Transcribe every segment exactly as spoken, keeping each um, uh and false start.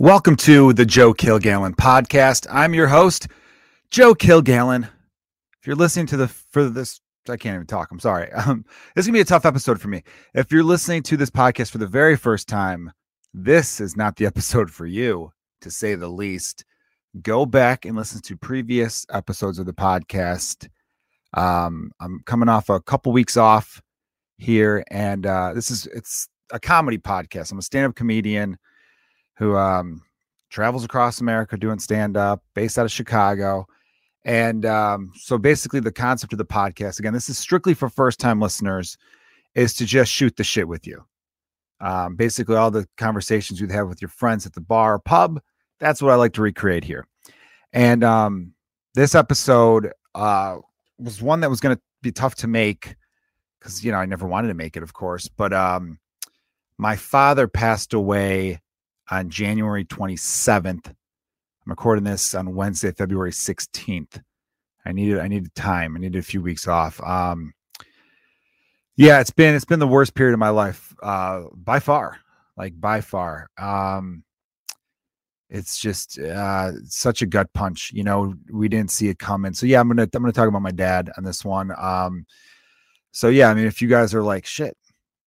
Welcome to the Joe Kilgallen podcast. I'm your host, Joe Kilgallen. If you're listening to the for this, I can't even talk. I'm sorry. Um, this is gonna be a tough episode for me. If you're listening to this podcast for the very first time, this is not the episode for you, to say the least. Go back and listen to previous episodes of the podcast. Um, I'm coming off a couple weeks off here, and uh, this is it's a comedy podcast. I'm a stand-up comedian who um, travels across America doing stand-up, based out of Chicago. And um, so basically the concept of the podcast, again, this is strictly for first-time listeners, is to just shoot the shit with you. Um, basically all the conversations you'd have with your friends at the bar or pub, that's what I like to recreate here. And um, this episode uh, was one that was going to be tough to make because, you know, I never wanted to make it, of course. But um, my father passed away on January twenty-seventh. I'm recording this on Wednesday, February sixteenth. I needed, I needed time. I needed a few weeks off. Um, yeah, it's been, it's been the worst period of my life, uh, by far, like by far. Um, it's just, uh, such a gut punch, you know, we didn't see it coming. So yeah, I'm going to, I'm going to talk about my dad on this one. Um, so yeah, I mean, if you guys are like, shit,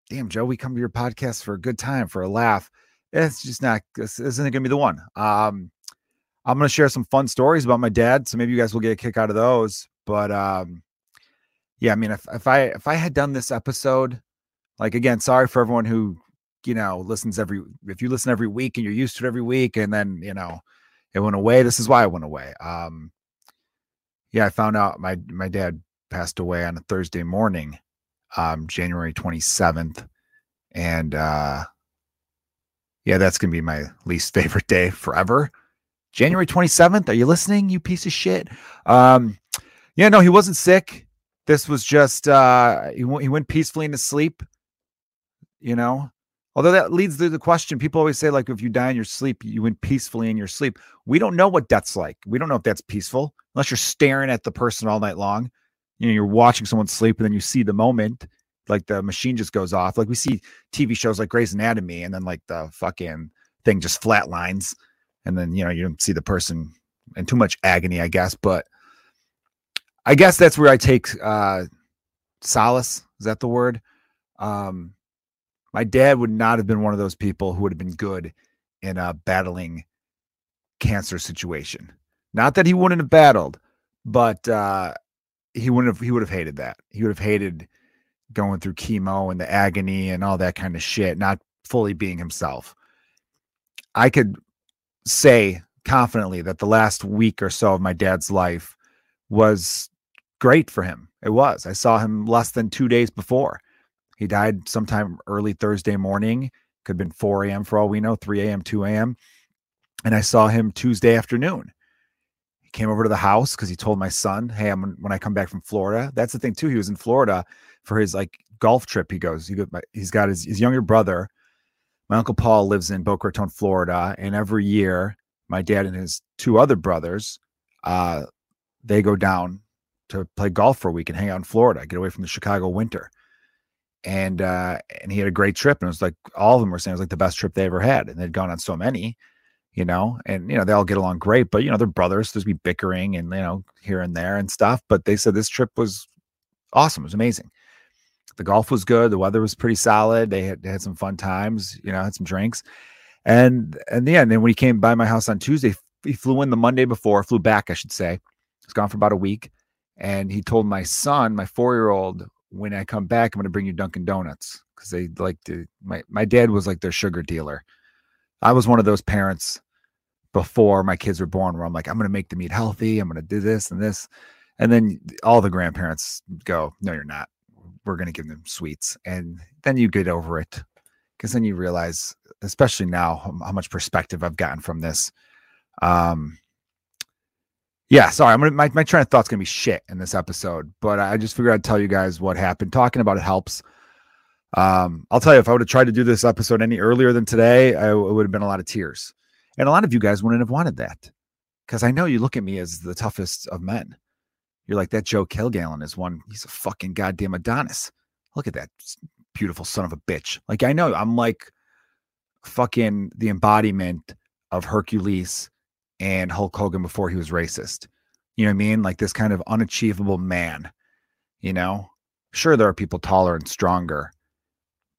damn, Joe, we come to your podcast for a good time, for a laugh. It's just not, this isn't going to be the one. Um, I'm going to share some fun stories about my dad. So maybe you guys will get a kick out of those. But um, yeah, I mean, if, if I, if I had done this episode, like, again, sorry for everyone who, you know, listens every, if you listen every week and you're used to it every week and then, you know, it went away. This is why it went away. Um, yeah. I found out my, my dad passed away on a Thursday morning, um, January twenty-seventh. And, uh, yeah, that's going to be my least favorite day forever. January twenty-seventh. Are you listening, you piece of shit? Um, yeah, no, he wasn't sick. This was just, uh, he, w- he went peacefully into sleep, you know, although that leads to the question. People always say, like, if you die in your sleep, you went peacefully in your sleep. We don't know what death's like. We don't know if that's peaceful unless you're staring at the person all night long. You know, you're watching someone sleep and then you see the moment. Like the machine just goes off. Like we see T V shows like Grey's Anatomy, and then like the fucking thing just flatlines, and then, you know, you don't see the person in too much agony, I guess. But I guess that's where I take uh, solace. Is that the word? Um, my dad would not have been one of those people who would have been good in a battling cancer situation. Not that he wouldn't have battled, but uh, he wouldn't have. He would have hated that. He would have hated going through chemo and the agony and all that kind of shit, not fully being himself. I could say confidently that the last week or so of my dad's life was great for him. It was. I saw him less than two days before. He died sometime early Thursday morning. Could have been four a.m. for all we know, three a.m., two a.m. And I saw him Tuesday afternoon. He came over to the house because he told my son, hey, I'm, when I come back from Florida, that's the thing too. He was in Florida for his like golf trip. He goes, he got my, he's got his, his younger brother. My Uncle Paul lives in Boca Raton, Florida. And every year my dad and his two other brothers, uh, they go down to play golf for a week and hang out in Florida, get away from the Chicago winter. And, uh, and he had a great trip, and it was like, all of them were saying it was like the best trip they ever had. And they'd gone on so many, you know, and, you know, they all get along great, but, you know, they're brothers. There's be bickering and, you know, here and there and stuff. But they said this trip was awesome. It was amazing. The golf was good. The weather was pretty solid. They had, they had some fun times, you know, had some drinks. And, and yeah, and then when he came by my house on Tuesday, he flew in the Monday before, flew back, I should say. He's gone for about a week. And he told my son, my four-year-old, when I come back, I'm going to bring you Dunkin' Donuts. Because they like to, my, my dad was like their sugar dealer. I was one of those parents before my kids were born where I'm like, I'm going to make them eat healthy. I'm going to do this and this. And then all the grandparents go, no, you're not. We're going to give them sweets. And then you get over it, because then you realize, especially now, how, how much perspective I've gotten from this. Um, yeah, sorry. I'm gonna, my, my train of thought's going to be shit in this episode, but I just figured I'd tell you guys what happened. Talking about it helps. Um, I'll tell you, if I would have tried to do this episode any earlier than today, I, it would have been a lot of tears. And a lot of you guys wouldn't have wanted that, because I know you look at me as the toughest of men. You're like, that Joe Kilgallen is one. He's a fucking goddamn Adonis. Look at that beautiful son of a bitch. Like, I know I'm like fucking the embodiment of Hercules and Hulk Hogan before he was racist. You know what I mean? Like this kind of unachievable man, you know? Sure, there are people taller and stronger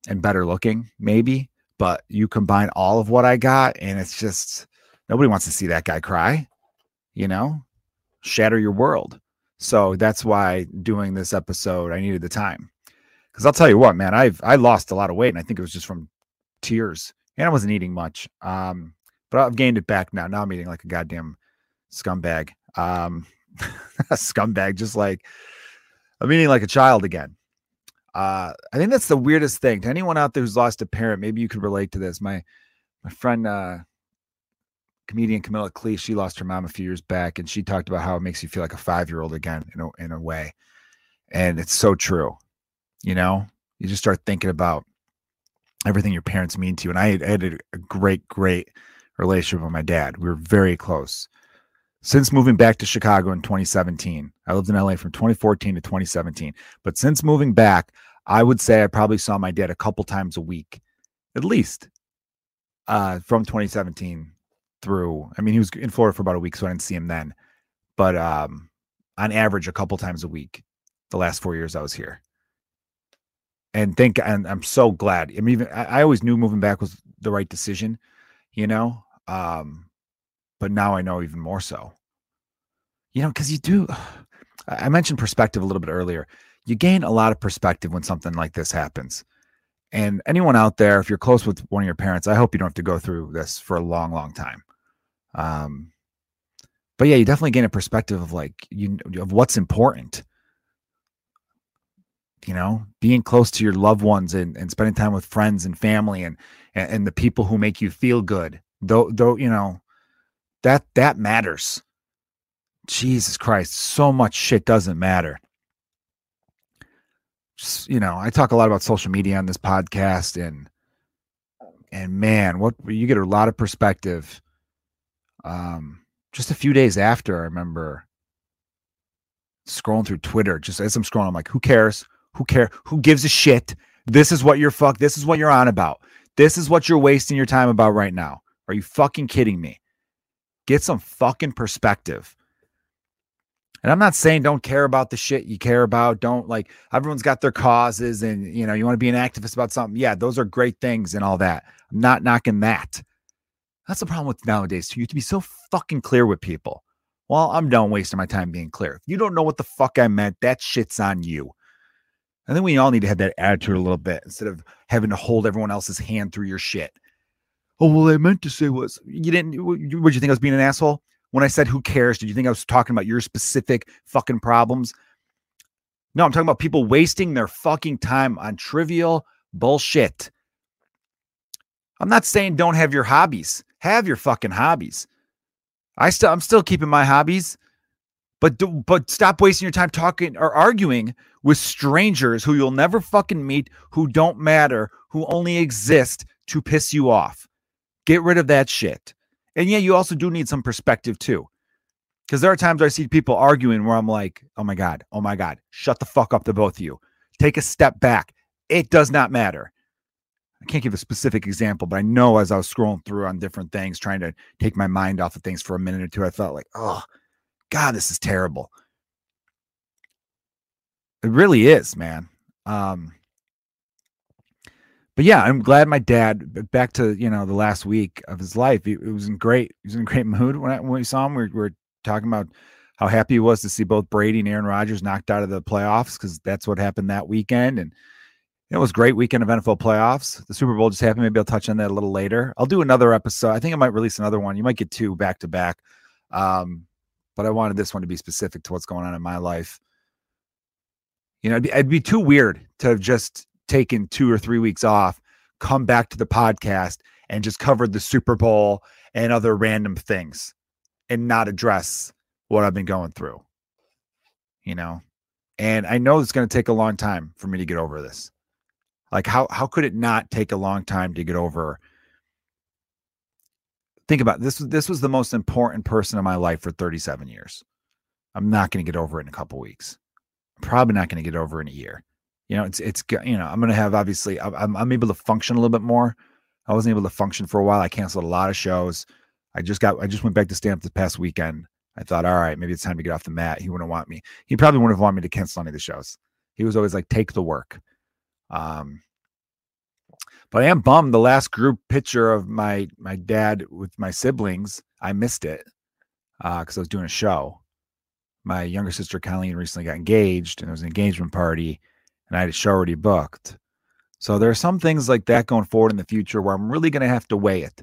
and better looking, maybe, but you combine all of what I got and it's just, nobody wants to see that guy cry, you know? Shatter your world. So that's why doing this episode, I needed the time. Because I'll tell you what, man, I've I lost a lot of weight, and I think it was just from tears. And I wasn't eating much. Um, but I've gained it back now. Now I'm eating like a goddamn scumbag. Um, a scumbag, just like I'm eating like a child again. Uh, I think that's the weirdest thing. To anyone out there who's lost a parent, maybe you could relate to this. My my friend, uh, comedian Camilla Klee, she lost her mom a few years back, and she talked about how it makes you feel like a five-year-old again in a, in a way. And it's so true. You know, you just start thinking about everything your parents mean to you. And I had, I had a great, great relationship with my dad. We were very close. Since moving back to Chicago in twenty seventeen, I lived in L A from twenty fourteen to twenty seventeen. But since moving back, I would say I probably saw my dad a couple times a week, at least, uh, from twenty seventeen through. I mean, he was in Florida for about a week, so I didn't see him then. But um, on average, a couple times a week, the last four years I was here. And think, and I'm so glad. I mean, even I, I always knew moving back was the right decision, you know. Um, but now I know even more so, you know, because you do. I mentioned perspective a little bit earlier. You gain a lot of perspective when something like this happens. And anyone out there, if you're close with one of your parents, I hope you don't have to go through this for a long, long time. Um, but yeah, you definitely gain a perspective of like you of what's important. You know, being close to your loved ones and, and spending time with friends and family and, and, and the people who make you feel good, though, though, you know, that, that matters. Jesus Christ. So much shit doesn't matter. Just, you know, I talk a lot about social media on this podcast and, and man, what you get a lot of perspective. Um, just a few days after, I remember scrolling through Twitter, just as I'm scrolling, I'm like, who cares? Who care? Who gives a shit? This is what you're fuck. This is what you're on about. This is what you're wasting your time about right now. Are you fucking kidding me? Get some fucking perspective. And I'm not saying don't care about the shit you care about. Don't like everyone's got their causes and you know, you want to be an activist about something. Yeah. Those are great things and all that. I'm not knocking that. That's the problem with nowadays. You have to be so fucking clear with people. Well, I'm done wasting my time being clear. If you don't know what the fuck I meant, that shit's on you. I think we all need to have that attitude a little bit instead of having to hold everyone else's hand through your shit. Oh, well, I meant to say was you didn't. What did you think I was being an asshole when I said who cares? Did you think I was talking about your specific fucking problems? No, I'm talking about people wasting their fucking time on trivial bullshit. I'm not saying don't have your hobbies. Have your fucking hobbies. I still I'm still keeping my hobbies. But do, but stop wasting your time talking or arguing with strangers who you'll never fucking meet, who don't matter, who only exist to piss you off. Get rid of that shit. And yeah, you also do need some perspective too. Because there are times where I see people arguing where I'm like, oh my God, oh my God, shut the fuck up to both of you. Take a step back. It does not matter. I can't give a specific example, but I know as I was scrolling through on different things, trying to take my mind off of things for a minute or two, I felt like, oh, God, this is terrible. It really is, man. Um, but yeah, I'm glad my dad, back to, you know, the last week of his life, he, he was in great, he was in great mood. When, I, when we saw him, we were, we were talking about how happy he was to see both Brady and Aaron Rodgers knocked out of the playoffs, because that's what happened that weekend. And it was a great weekend of N F L playoffs. The Super Bowl just happened. Maybe I'll touch on that a little later. I'll do another episode. I think I might release another one. You might get two back to back. Um, But I wanted this one to be specific to what's going on in my life. You know, it'd be, it'd be too weird to have just taken two or three weeks off, come back to the podcast and just covered the Super Bowl and other random things and not address what I've been going through, you know? And I know it's going to take a long time for me to get over this. Like how, how could it not take a long time to get over? Think about it. This. This was the most important person in my life for thirty-seven years. I'm not going to get over it in a couple weeks. I'm probably not going to get over it in a year. You know, it's, it's, you know, I'm going to have, obviously I'm, I'm able to function a little bit more. I wasn't able to function for a while. I canceled a lot of shows. I just got, I just went back to stand up this past weekend. I thought, all right, maybe it's time to get off the mat. He wouldn't want me. He probably wouldn't have wanted me to cancel any of the shows. He was always like, take the work. Um, but I am bummed. The last group picture of my, my dad with my siblings, I missed it. Uh, cause I was doing a show. My younger sister, Colleen, recently got engaged and there was an engagement party and I had a show already booked. So there are some things like that going forward in the future where I'm really going to have to weigh it.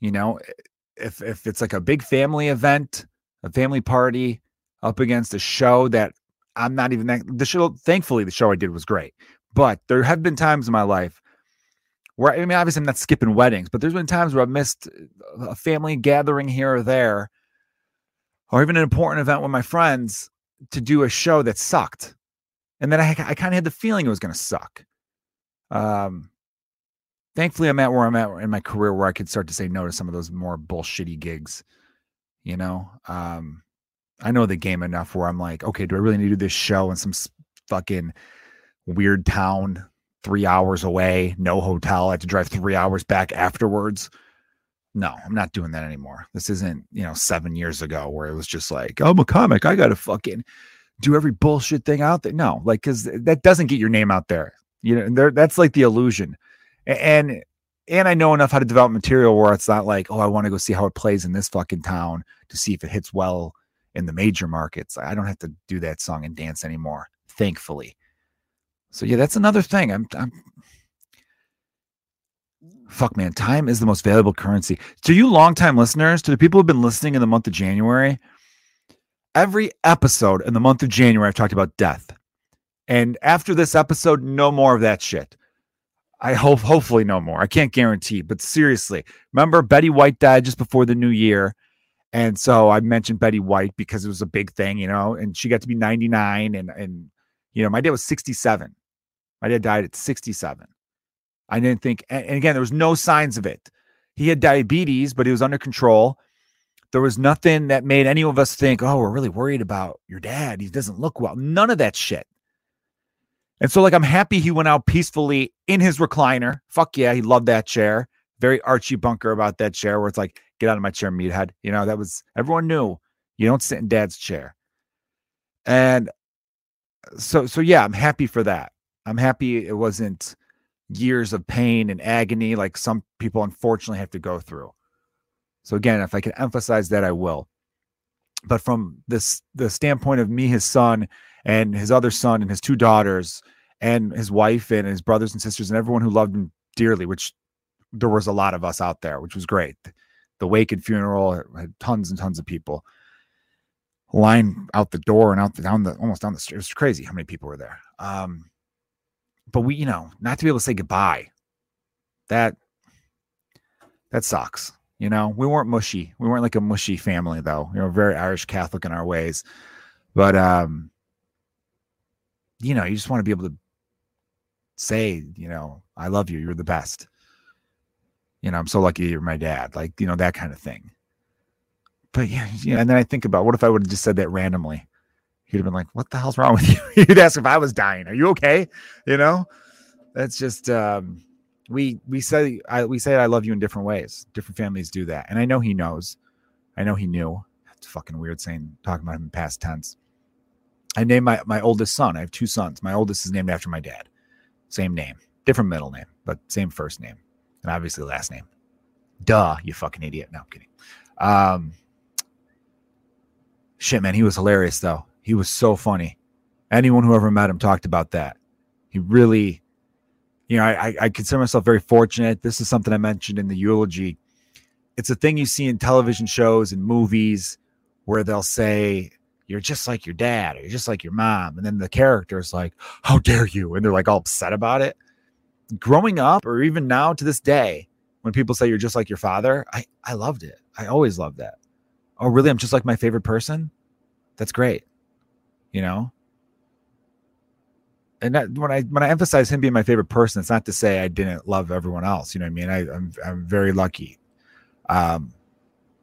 You know, if, if it's like a big family event, a family party up against a show that I'm not even that the show, thankfully the show I did was great, but there have been times in my life where, I mean, obviously I'm not skipping weddings, but there's been times where I've missed a family gathering here or there, or even an important event with my friends to do a show that sucked. And then I, I kind of had the feeling it was going to suck. Um, Thankfully, I'm at where I'm at in my career where I could start to say no to some of those more bullshitty gigs, you know? Um, I know the game enough where I'm like, okay, do I really need to do this show in some fucking weird town three hours away, no hotel, I have to drive three hours back afterwards? No, I'm not doing that anymore. This isn't, you know, seven years ago where it was just like, I'm a comic, I got to fucking do every bullshit thing out there. No, like, because that doesn't get your name out there. You know, there, that's like the illusion. And, and I know enough how to develop material where it's not like, oh, I want to go see how it plays in this fucking town to see if it hits well in the major markets. I don't have to do that song and dance anymore, thankfully. So yeah, that's another thing. I'm, I'm fuck man. Time is the most valuable currency. To you longtime listeners, to the people who've been listening in the month of January, every episode in the month of January, I've talked about death. And after this episode, no more of that shit. I hope, hopefully no more. I can't guarantee, but seriously, remember Betty White died just before the new year. And so I mentioned Betty White because it was a big thing, you know, and she got to be ninety-nine and, and, you know, my dad was sixty-seven. My dad died at sixty-seven. I didn't think, and again, there was no signs of it. He had diabetes, but he was under control. There was nothing that made any of us think, oh, we're really worried about your dad. He doesn't look well. None of that shit. And so, like, I'm happy he went out peacefully in his recliner. Fuck yeah, he loved that chair. Very Archie Bunker about that chair where it's like, get out of my chair, meathead. You know, that was, everyone knew you don't sit in dad's chair. And so, so yeah, I'm happy for that. I'm happy it wasn't years of pain and agony like some people unfortunately have to go through. So again, if I can emphasize that, I will. But from this, the standpoint of me, his son, and his other son and his two daughters and his wife and his brothers and sisters and everyone who loved him dearly, which there was a lot of us out there, which was great. The wake and funeral had tons and tons of people lying out the door and out the, down the, almost down the street. It was crazy how many people were there. Um, but we, you know, not to be able to say goodbye, that, that sucks. You know, we weren't mushy. We weren't like a mushy family though. You know, very Irish Catholic in our ways, but, um, you know, you just want to be able to say, you know, I love you. You're the best. You know, I'm so lucky you're my dad. Like, you know, that kind of thing. But yeah, yeah. And then I think about what if I would have just said that randomly? He'd have been like, what the hell's wrong with you? He'd ask if I was dying. Are you okay? You know, that's just, um, we, we say, I, we say, I love you in different ways. Different families do that. And I know he knows, I know he knew. It's fucking weird saying, talking about him in past tense. I named my, my oldest son. I have two sons. My oldest is named after my dad. Same name, different middle name, but same first name. And obviously last name. Duh, you fucking idiot. No, I'm kidding. Um, shit, man. He was hilarious though. He was so funny. Anyone who ever met him talked about that. He really, you know, I, I consider myself very fortunate. This is something I mentioned in the eulogy. It's a thing you see in television shows and movies where they'll say, you're just like your dad, or you're just like your mom. And then the character is like, how dare you? And they're like all upset about it. Growing up, or even now to this day, when people say you're just like your father, I, I loved it. I always loved that. Oh, really? I'm just like my favorite person? That's great. You know? And that, when I when I emphasize him being my favorite person, it's not to say I didn't love everyone else. You know what I mean? I, I'm, I'm very lucky. Um,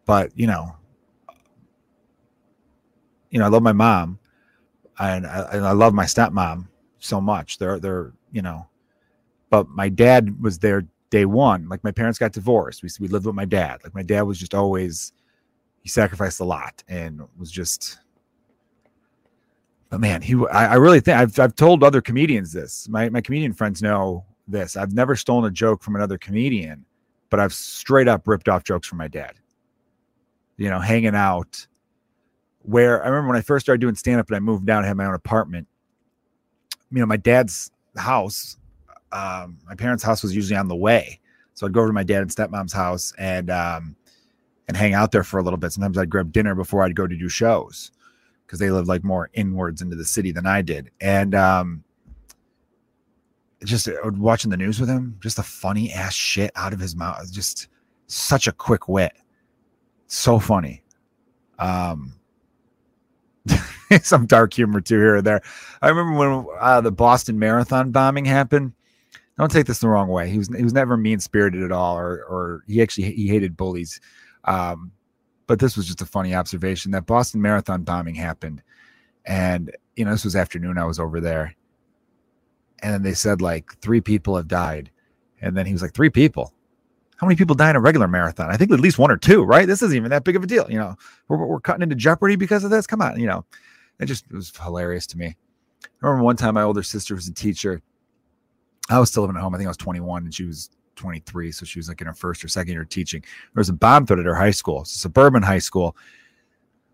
but, you know, You know, I love my mom and I, and I love my stepmom so much. They're, they're, you know, but my dad was their day one. Like, my parents got divorced. We, we lived with my dad. Like, my dad was just always, he sacrificed a lot and was just, but man, he, I, I really think I've, I've told other comedians this. My, my comedian friends know this. I've never stolen a joke from another comedian, but I've straight up ripped off jokes from my dad, you know, hanging out where I remember when I first started doing stand up and I moved down and had my own apartment, you know, my dad's house, um, my parents' house was usually on the way. So I'd go over to my dad and stepmom's house and, um, and hang out there for a little bit. Sometimes I'd grab dinner before I'd go to do shows because they lived like more inwards into the city than I did. And, um, just uh, watching the news with him, just the funny ass shit out of his mouth. Just such a quick wit. So funny. Um, some dark humor too here or there. I remember when uh, the Boston Marathon bombing happened. Don't take this the wrong way. He was he was never mean spirited at all, or or he actually he hated bullies. Um, but this was just a funny observation. That Boston Marathon bombing happened, and you know this was afternoon. I was over there, and then they said like three people have died, and then he was like three people. How many people die in a regular marathon? I think at least one or two, right? This isn't even that big of a deal. You know, we're, we're cutting into Jeopardy because of this. Come on, you know, it just it was hilarious to me. I remember one time my older sister was a teacher. I was still living at home. I think I was twenty-one and she was twenty-three. So she was like in her first or second year of teaching. There was a bomb threat at her high school. It's a suburban high school.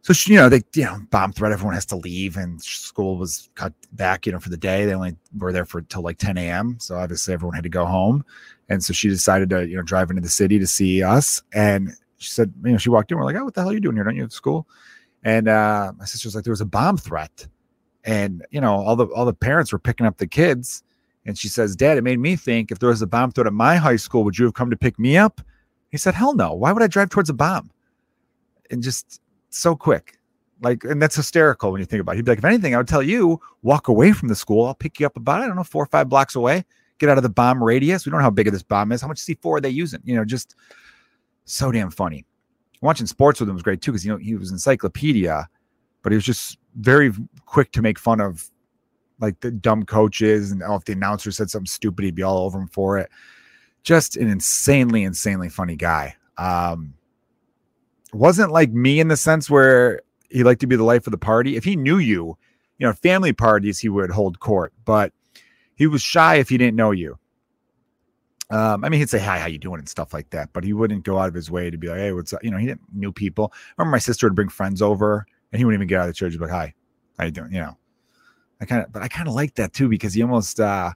So, she, you know, they, you know, bomb threat, everyone has to leave and school was cut back, you know, for the day. They only were there for till like ten a.m. So obviously everyone had to go home. And so she decided to, you know, drive into the city to see us. And she said, you know, she walked in. We're like, oh, what the hell are you doing here? Don't you have school? And uh, my sister was like, there was a bomb threat. And, you know, all the, all the parents were picking up the kids. And she says, Dad, it made me think if there was a bomb threat at my high school, would you have come to pick me up? He said, hell no. Why would I drive towards a bomb? And just... so quick. Like, and that's hysterical when you think about it. He'd be like, if anything, I would tell you, walk away from the school. I'll pick you up about, I don't know, four or five blocks away. Get out of the bomb radius. We don't know how big of this bomb is. How much C four are they using? You know, just so damn funny. Watching sports with him was great too, because, you know, he was encyclopedia, but he was just very quick to make fun of like the dumb coaches. And oh, if the announcer said something stupid, he'd be all over him for it. Just an insanely, insanely funny guy. Um, Wasn't like me in the sense where he liked to be the life of the party. If he knew you, you know, family parties, he would hold court, but he was shy if he didn't know you. Um, I mean, he'd say, hi, how you doing? And stuff like that, but he wouldn't go out of his way to be like, hey, what's up? You know, he didn't knew people. I remember my sister would bring friends over and he wouldn't even get out of the church. He'd be like, hi, how you doing? You know, I kind of, but I kind of like that too, because he almost, uh,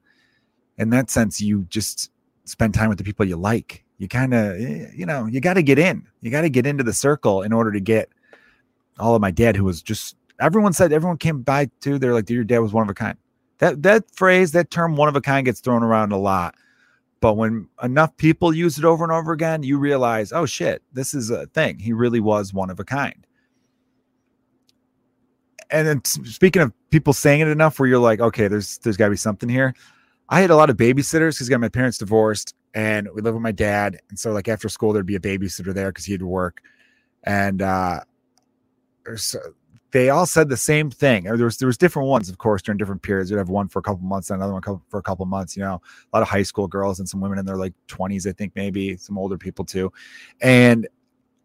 in that sense, you just spend time with the people you like. You kind of, you know, you got to get in. You got to get into the circle in order to get all of my dad, who was just, everyone said, everyone came by too. They're like, dude, your dad was one of a kind. That that phrase, that term, one of a kind, gets thrown around a lot. But when enough people use it over and over again, you realize, oh shit, this is a thing. He really was one of a kind. And then speaking of people saying it enough where you're like, okay, there's there's got to be something here. I had a lot of babysitters because I got my parents divorced. And we lived with my dad. And so like after school, there'd be a babysitter there because he had to work. And uh, so they all said the same thing. There was, there was different ones, of course, during different periods. You'd have one for a couple months and another one for a couple months. You know, a lot of high school girls and some women in their like twenties, I think maybe some older people too. And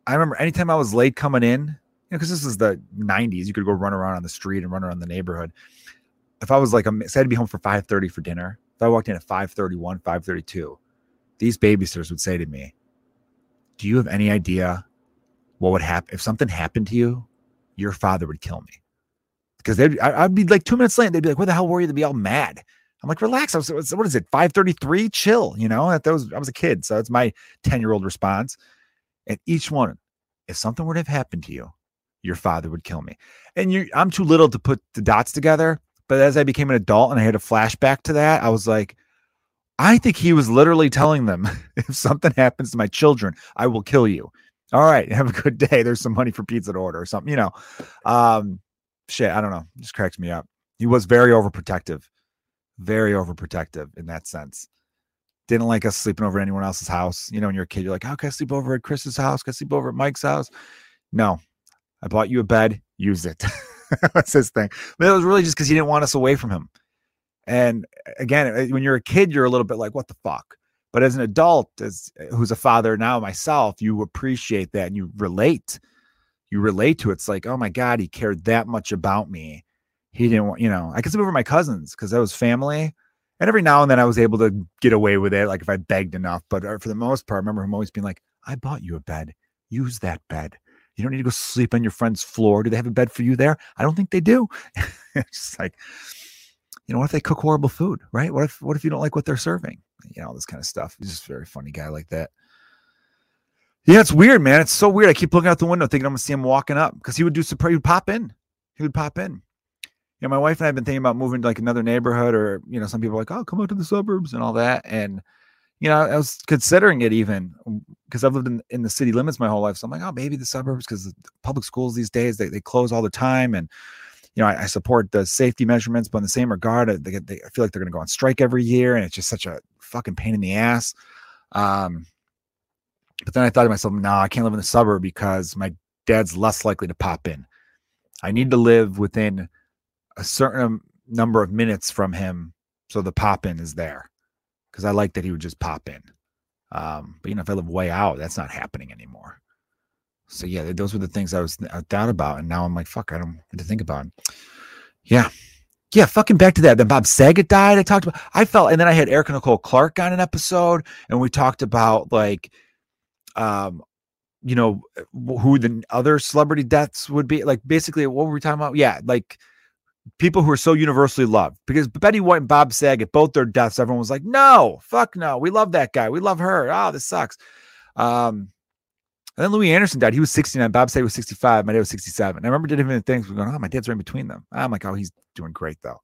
I remember anytime I was late coming in, you know, because this was the nineties, you could go run around on the street and run around the neighborhood. If I was like, I had to be home for five thirty for dinner. If I walked in at five thirty-one, five thirty-two. These babysitters would say to me, do you have any idea what would happen? If something happened to you, your father would kill me. Because they'd, I'd be like two minutes late. And they'd be like, where the hell were you? They'd be all mad. I'm like, relax. I was, what is it? five thirty-three? Chill. You know, that was, I was a kid. So that's my ten-year-old response. And each one, if something were to have happened to you, your father would kill me. And you're, I'm too little to put the dots together. But as I became an adult and I had a flashback to that, I was like, I think he was literally telling them, if something happens to my children, I will kill you. All right. Have a good day. There's some money for pizza to order or something, you know, um, shit. I don't know. It just cracks me up. He was very overprotective, very overprotective in that sense. Didn't like us sleeping over at anyone else's house. You know, when you're a kid, you're like, how oh, can I sleep over at Chris's house? Can I sleep over at Mike's house? No, I bought you a bed. Use it. That's his thing. But it was really just because he didn't want us away from him. And again, when you're a kid, you're a little bit like, what the fuck? But as an adult, as who's a father now myself, you appreciate that and you relate. You relate to it. It's like, oh my God, he cared that much about me. He didn't want, you know, I could sleep over my cousins because that was family. And every now and then I was able to get away with it, like if I begged enough. But for the most part, I remember him always being like, I bought you a bed. Use that bed. You don't need to go sleep on your friend's floor. Do they have a bed for you there? I don't think they do. It's just like, you know, what if they cook horrible food, right? What if, what if you don't like what they're serving? You know, all this kind of stuff. He's just a very funny guy like that. Yeah, it's weird, man. It's so weird. I keep looking out the window thinking I'm going to see him walking up because he would do surprise. He would pop in. He would pop in. You know, my wife and I have been thinking about moving to like another neighborhood or, you know, some people are like, oh, come out to the suburbs and all that. And, you know, I was considering it even because I've lived in, in the city limits my whole life. So I'm like, oh, maybe the suburbs because the public schools these days, they, they close all the time. And, you know, I, I support the safety measurements, but in the same regard, I, they, they, I feel like they're going to go on strike every year. And it's just such a fucking pain in the ass. Um, But then I thought to myself, no, nah, I can't live in the suburb because my dad's less likely to pop in. I need to live within a certain number of minutes from him. So the pop in is there because I like that he would just pop in. Um, but, you know, if I live way out, that's not happening anymore. So, yeah, those were the things I was I thought about. And now I'm like, fuck, I don't have to think about it. Yeah. Yeah, fucking back to that. Then Bob Saget died. I talked about I felt. And then I had Eric Nicole Clark on an episode and we talked about like. Um, you know, who the other celebrity deaths would be. Like, basically, what were we talking about? Yeah, like people who are so universally loved. Because Betty White and Bob Saget, both their deaths, everyone was like, no, fuck no. We love that guy. We love her. Oh, this sucks. Um, and then Louie Anderson died. He was sixty-nine. Bob Saget was sixty-five. My dad was sixty-seven. I remember did different things. We're going, oh, my dad's right in between them. I'm like, oh, he's doing great, though.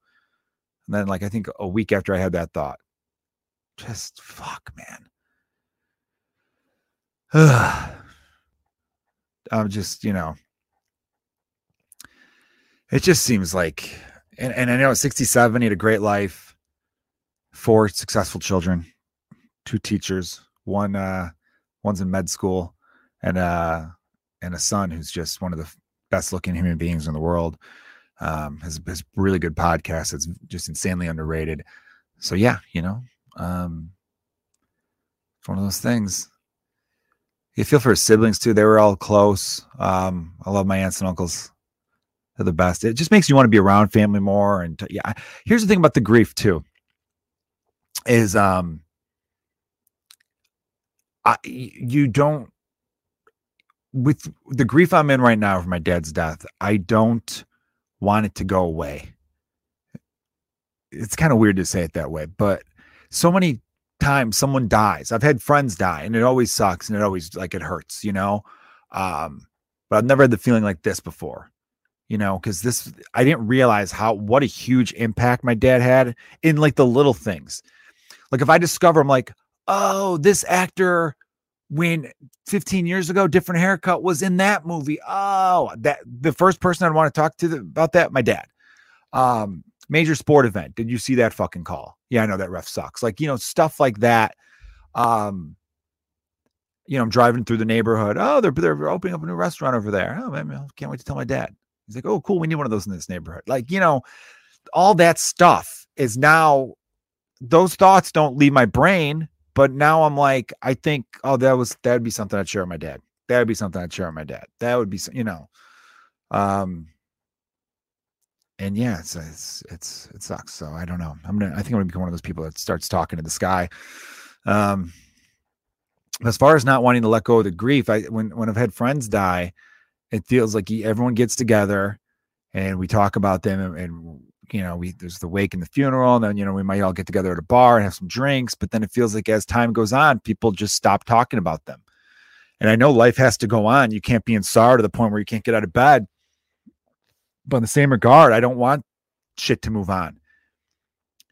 And then, like, I think a week after I had that thought, just fuck, man. I'm just, you know, it just seems like, and, and I know at sixty-seven, he had a great life, four successful children, two teachers, one, uh, one's in med school and, uh, and a son who's just one of the best looking human beings in the world. Um, has, has really good podcast. It's just insanely underrated. So yeah, you know, um, it's one of those things. You feel for his siblings too. They were all close. Um, I love my aunts and uncles. They're the best. It just makes you want to be around family more. And t- yeah, here's the thing about the grief too, is, um, I, you don't, with the grief I'm in right now for my dad's death, I don't want it to go away. It's kind of weird to say it that way, but so many time someone dies. I've had friends die and it always sucks and it always like it hurts, you know? Um, but I've never had the feeling like this before, you know, because this, I didn't realize how, what a huge impact my dad had in like the little things. Like if I discover, I'm like, oh, this actor when fifteen years ago, different haircut was in that movie. Oh, that the first person I'd want to talk to the, about that, my dad. Um, major sport event. Did you see that fucking call? Yeah, I know that ref sucks. Like, you know, stuff like that. Um, you know, I'm driving through the neighborhood. Oh, they're, they're opening up a new restaurant over there. Oh man, I can't wait to tell my dad. He's like, oh, cool. We need one of those in this neighborhood. Like, you know, all that stuff is now those thoughts don't leave my brain, but now I'm like, I think, oh, that was, that'd be something I'd share with my dad. That would be something I'd share with my dad. That would be, you know, um, and yeah, it's, it's, it's, it sucks. So I don't know. I'm going to, I think I'm going to become one of those people that starts talking to the sky. Um, as far as not wanting to let go of the grief, I, when, when I've had friends die, it feels like everyone gets together and we talk about them and, and, you know, we, there's the wake and the funeral and then, you know, we might all get together at a bar and have some drinks, but then it feels like as time goes on, people just stop talking about them. And I know life has to go on. You can't be in sorrow to the point where you can't get out of bed. But in the same regard, I don't want shit to move on.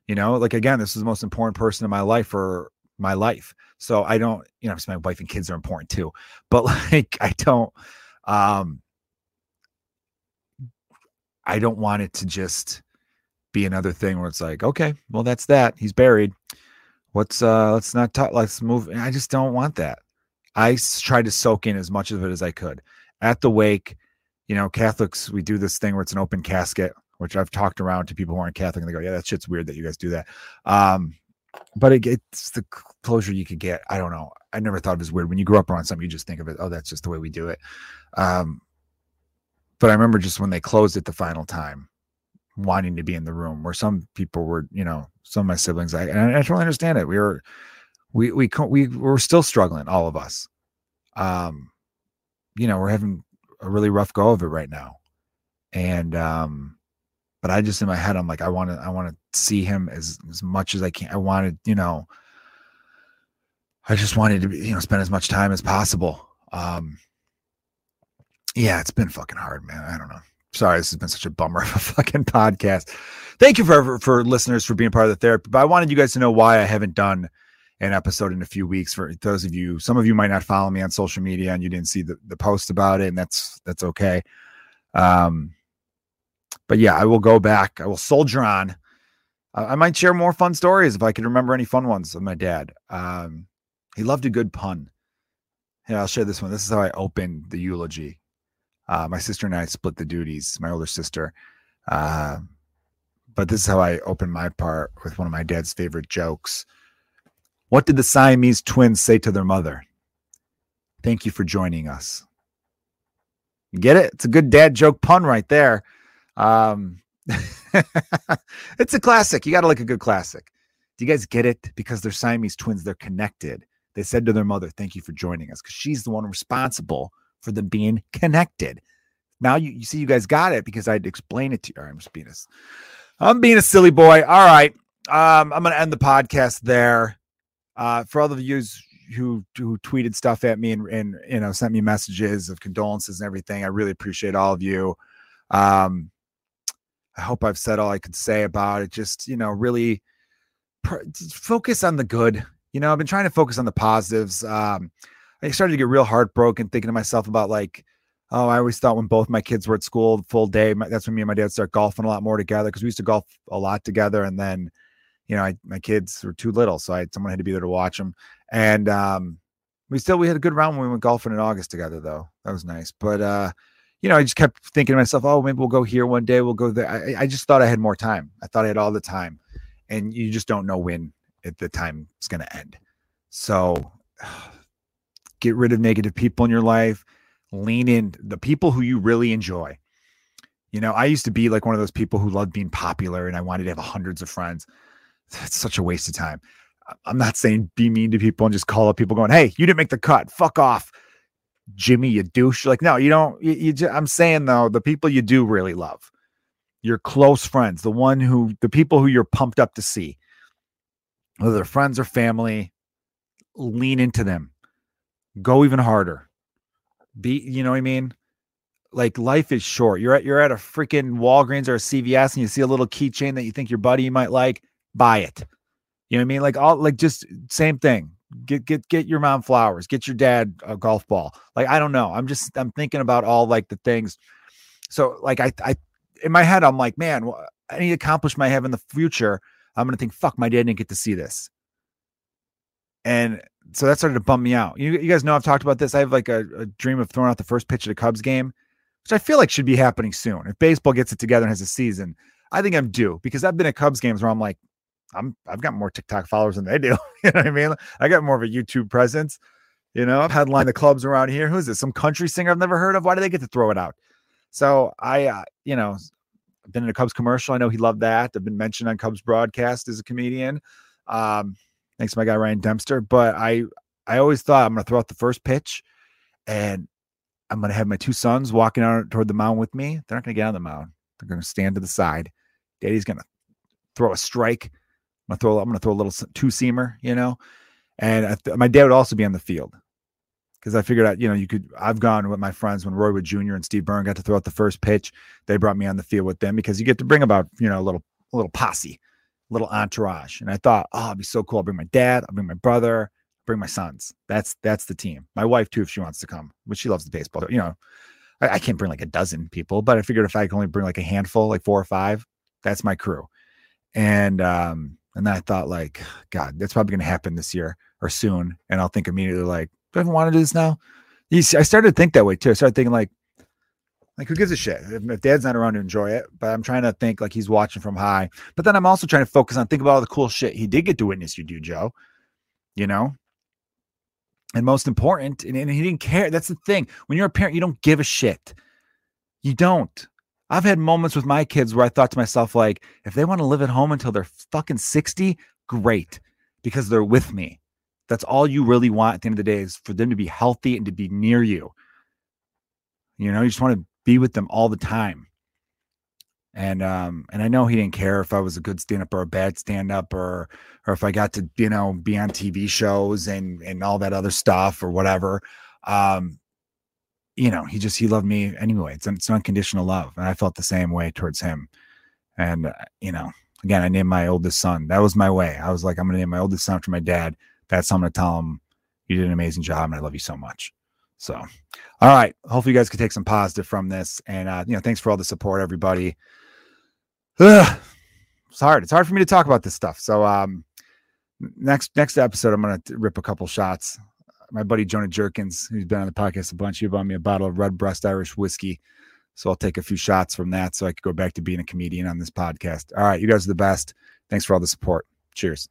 You know, like, again, this is the most important person in my life for my life. So I don't, you know, my wife and kids are important too, but like, I don't, um, I don't want it to just be another thing where it's like, okay, well, that's that. He's buried. What's, uh, let's not talk, let's move. I just don't want that. I tried to soak in as much of it as I could at the wake. You know, Catholics, we do this thing where it's an open casket, which I've talked around to people who aren't Catholic and they go, yeah, that shit's weird that you guys do that. Um, But it, it's the closure you could get. I don't know. I never thought it was weird. When you grow up around something, you just think of it, oh, that's just the way we do it. Um, but I remember just when they closed it the final time, wanting to be in the room, where some people were, you know, some of my siblings, I, and I totally understand it. We were, we, we, we were still struggling, all of us. Um, you know, we're having a really rough go of it right now. And, um, but I just, in my head, I'm like, I want to, I want to see him as, as much as I can. I wanted, you know, I just wanted to be, you know, spend as much time as possible. Um, yeah, it's been fucking hard, man. I don't know. Sorry, this has been such a bummer of a fucking podcast. Thank you for, for listeners for being part of the therapy. But I wanted you guys to know why I haven't done an episode in a few weeks. For those of you, some of you might not follow me on social media and you didn't see the, the post about it, and that's, that's okay. Um, but yeah, I will go back. I will soldier on. I, I might share more fun stories if I can remember any fun ones of my dad. Um, he loved a good pun. Yeah, I'll share this one. This is how I opened the eulogy. Uh, my sister and I split the duties, my older sister. Uh, but this is how I opened my part with one of my dad's favorite jokes. What did the Siamese twins say to their mother? Thank you for joining us. You get it? It's a good dad joke pun right there. Um, it's a classic. You got to like a good classic. Do you guys get it? Because they're Siamese twins. They're connected. They said to their mother, thank you for joining us, because she's the one responsible for them being connected. Now you, you see, you guys got it because I'd explain it to you. All right, I'm just being a, I'm being a silly boy. All right. Um, I'm going to end the podcast there. Uh, for all of you who, who tweeted stuff at me and, and, you know, sent me messages of condolences and everything, I really appreciate all of you. Um, I hope I've said all I could say about it. Just, you know, really pr- focus on the good. You know, I've been trying to focus on the positives. Um, I started to get real heartbroken thinking to myself about, like, oh, I always thought when both my kids were at school the full day, my, that's when me and my dad start golfing a lot more together, because we used to golf a lot together. And then, you know, I, my kids were too little, so I had, someone had to be there to watch them. And um, we still, we had a good round when we went golfing in August together, though. That was nice. But, uh, you know, I just kept thinking to myself, oh, maybe we'll go here one day, we'll go there. I, I just thought I had more time. I thought I had all the time. And you just don't know when it, the time is going to end. So... get rid of negative people in your life. Lean in the people who you really enjoy. You know, I used to be like one of those people who loved being popular and I wanted to have hundreds of friends. That's such a waste of time. I'm not saying be mean to people and just call up people going, hey, you didn't make the cut. Fuck off, Jimmy, you douche. Like, no, you don't. You, you just, I'm saying, though, the people you do really love, your close friends, the one who, the people who you're pumped up to see, whether they're friends or family, lean into them. Go even harder. Be, you know what I mean? Like, life is short. You're at, you're at a freaking Walgreens or a C V S and you see a little keychain that you think your buddy might like, buy it. You know what I mean? Like, all, like, just same thing. Get, get, get your mom flowers, get your dad a golf ball. Like, I don't know. I'm just, I'm thinking about all, like, the things. So, like, I, I, in my head, I'm like, man, any accomplishment I have in the future, I'm going to think, fuck, my dad didn't get to see this. And so that started to bum me out. You, you guys know I've talked about this. I have like a, a dream of throwing out the first pitch at a Cubs game, which I feel like should be happening soon. If baseball gets it together and has a season, I think I'm due, because I've been at Cubs games where I'm like, I'm, I've got more TikTok followers than they do. You know what I mean? I got more of a YouTube presence. You know, I've headlined the clubs around here. Who is this? Some country singer I've never heard of. Why do they get to throw it out? So I, uh, you know, I've been in a Cubs commercial. I know he loved that. I've been mentioned on Cubs broadcast as a comedian. Um, Thanks to my guy, Ryan Dempster. But I, I always thought, I'm going to throw out the first pitch and I'm going to have my two sons walking out toward the mound with me. They're not going to get on the mound. They're going to stand to the side. Daddy's going to throw a strike. I'm going to throw, I'm going to throw a little two seamer, you know, and I th- my dad would also be on the field. Cause I figured out, you know, you could, I've gone with my friends when Roy Wood Junior and Steve Byrne got to throw out the first pitch. They brought me on the field with them, because you get to bring about, you know, a little, a little posse, little entourage. And I thought, oh, it'd be so cool. I'll bring my dad, I'll bring my brother, bring my sons. That's, that's the team. My wife too, if she wants to come, but she loves the baseball. You know, I, I can't bring like a dozen people, but I figured if I could only bring like a handful, like four or five, that's my crew. And, um, and then I thought, like, God, that's probably going to happen this year or soon. And I'll think immediately, like, do I even want to do this now? You see, I started to think that way too. I started thinking, like, Like, who gives a shit if, if dad's not around to enjoy it? But I'm trying to think like he's watching from high. But then I'm also trying to focus on think about all the cool shit he did get to witness you do, Joe. You know? And most important, and, and he didn't care. That's the thing. When you're a parent, you don't give a shit. You don't. I've had moments with my kids where I thought to myself, like, if they want to live at home until they're fucking sixty, great, because they're with me. That's all you really want at the end of the day, is for them to be healthy and to be near you. You know, you just want to be with them all the time. And, um, and I know he didn't care if I was a good stand-up or a bad stand-up, or, or if I got to, you know, be on T V shows and, and all that other stuff or whatever. Um, you know, he just, he loved me anyway. It's, it's unconditional love. And I felt the same way towards him. And, uh, you know, again, I named my oldest son. That was my way. I was like, I'm going to name my oldest son after my dad. That's how I'm going to tell him, you did an amazing job and I love you so much. So, all right. Hopefully you guys can take some positive from this. And, uh, you know, thanks for all the support, everybody. Ugh, it's hard. It's hard for me to talk about this stuff. So, um, next, next episode, I'm going to rip a couple shots. My buddy, Jonah Jerkins, who's been on the podcast a bunch, he bought me a bottle of Redbreast Irish whiskey. So I'll take a few shots from that so I could go back to being a comedian on this podcast. All right. You guys are the best. Thanks for all the support. Cheers.